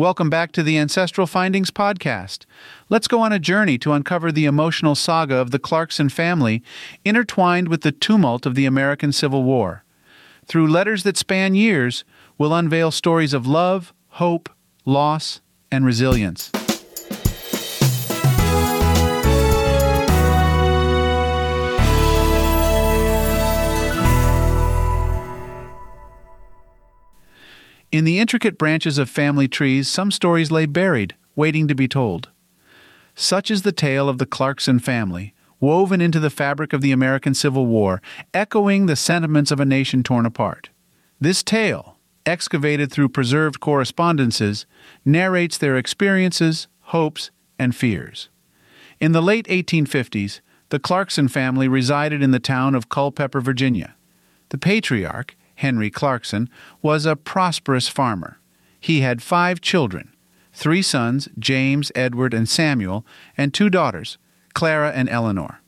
Welcome back to the Ancestral Findings Podcast. Let's go on a journey to uncover the emotional saga of the Clarkson family intertwined with the tumult of the American Civil War. Through letters that span years, we'll unveil stories of love, hope, loss, and resilience. In the intricate branches of family trees, some stories lay buried, waiting to be told. Such is the tale of the Clarkson family, woven into the fabric of the American Civil War, echoing the sentiments of a nation torn apart. This tale, excavated through preserved correspondences, narrates their experiences, hopes, and fears. In the late 1850s, the Clarkson family resided in the town of Culpeper, Virginia. The patriarch, Henry Clarkson, was a prosperous farmer. He had 5 children, 3 sons, James, Edward, and Samuel, and 2 daughters, Clara and Eleanor.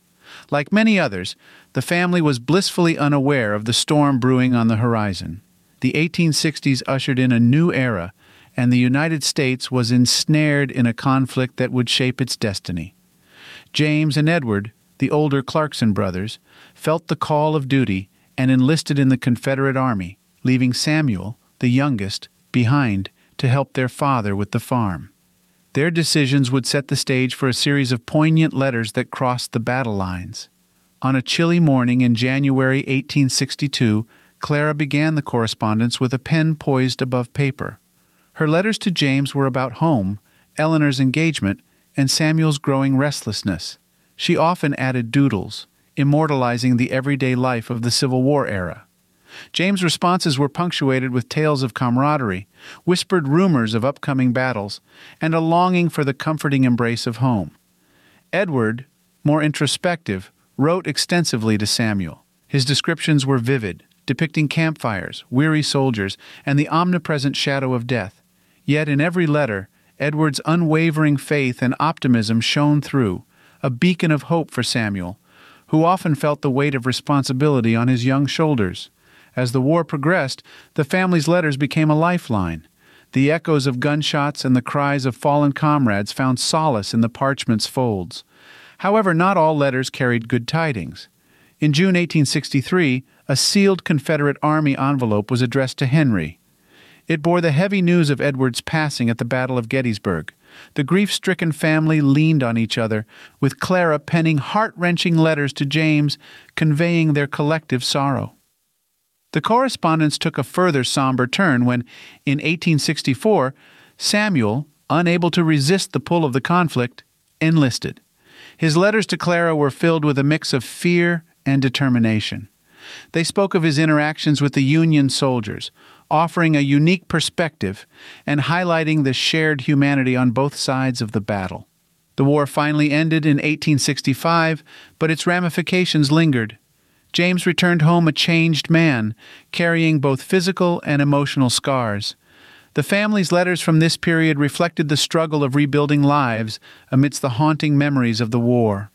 Like many others, the family was blissfully unaware of the storm brewing on the horizon. The 1860s ushered in a new era, and the United States was ensnared in a conflict that would shape its destiny. James and Edward, the older Clarkson brothers, felt the call of duty and enlisted in the Confederate Army, leaving Samuel, the youngest, behind to help their father with the farm. Their decisions would set the stage for a series of poignant letters that crossed the battle lines. On a chilly morning in January 1862, Clara began the correspondence with a pen poised above paper. Her letters to James were about home, Eleanor's engagement, and Samuel's growing restlessness. She often added doodles, immortalizing the everyday life of the Civil War era. James' responses were punctuated with tales of camaraderie, whispered rumors of upcoming battles, and a longing for the comforting embrace of home. Edward, more introspective, wrote extensively to Samuel. His descriptions were vivid, depicting campfires, weary soldiers, and the omnipresent shadow of death. Yet in every letter, Edward's unwavering faith and optimism shone through, a beacon of hope for Samuel, who often felt the weight of responsibility on his young shoulders. As the war progressed, the family's letters became a lifeline. The echoes of gunshots and the cries of fallen comrades found solace in the parchment's folds. However, not all letters carried good tidings. In June 1863, a sealed Confederate Army envelope was addressed to Henry. It bore the heavy news of Edward's passing at the Battle of Gettysburg. The grief-stricken family leaned on each other, with Clara penning heart-wrenching letters to James, conveying their collective sorrow. The correspondence took a further somber turn when, in 1864, Samuel, unable to resist the pull of the conflict, enlisted. His letters to Clara were filled with a mix of fear and determination. They spoke of his interactions with the Union soldiers, offering a unique perspective and highlighting the shared humanity on both sides of the battle. The war finally ended in 1865, but its ramifications lingered. James returned home a changed man, carrying both physical and emotional scars. The family's letters from this period reflected the struggle of rebuilding lives amidst the haunting memories of the war.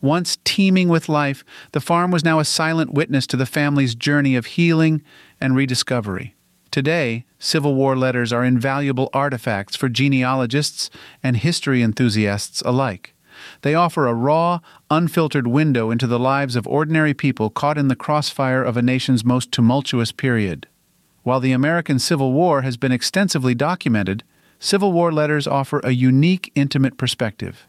Once teeming with life, the farm was now a silent witness to the family's journey of healing and rediscovery. Today, Civil War letters are invaluable artifacts for genealogists and history enthusiasts alike. They offer a raw, unfiltered window into the lives of ordinary people caught in the crossfire of a nation's most tumultuous period. While the American Civil War has been extensively documented, Civil War letters offer a unique, intimate perspective.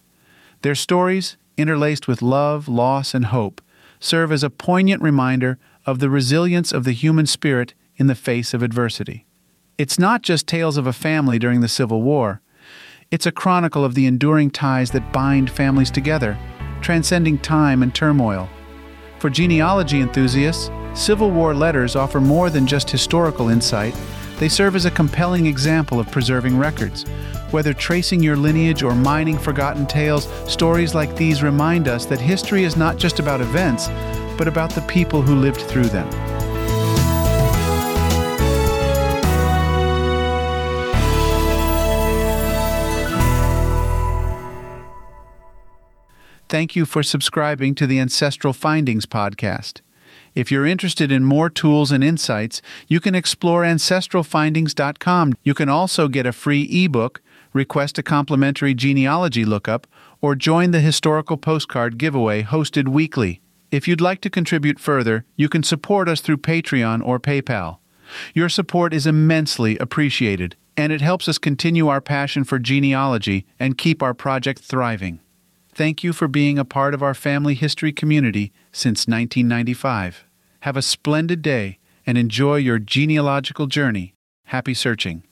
Their stories, interlaced with love, loss, and hope, serve as a poignant reminder of the resilience of the human spirit in the face of adversity. It's not just tales of a family during the Civil War. It's a chronicle of the enduring ties that bind families together, transcending time and turmoil. For genealogy enthusiasts, Civil War letters offer more than just historical insight. They serve as a compelling example of preserving records. Whether tracing your lineage or mining forgotten tales, stories like these remind us that history is not just about events, but about the people who lived through them. Thank you for subscribing to the Ancestral Findings Podcast. If you're interested in more tools and insights, you can explore ancestralfindings.com. You can also get a free ebook, request a complimentary genealogy lookup, or join the historical postcard giveaway hosted weekly. If you'd like to contribute further, you can support us through Patreon or PayPal. Your support is immensely appreciated, and it helps us continue our passion for genealogy and keep our project thriving. Thank you for being a part of our family history community since 1995. Have a splendid day and enjoy your genealogical journey. Happy searching.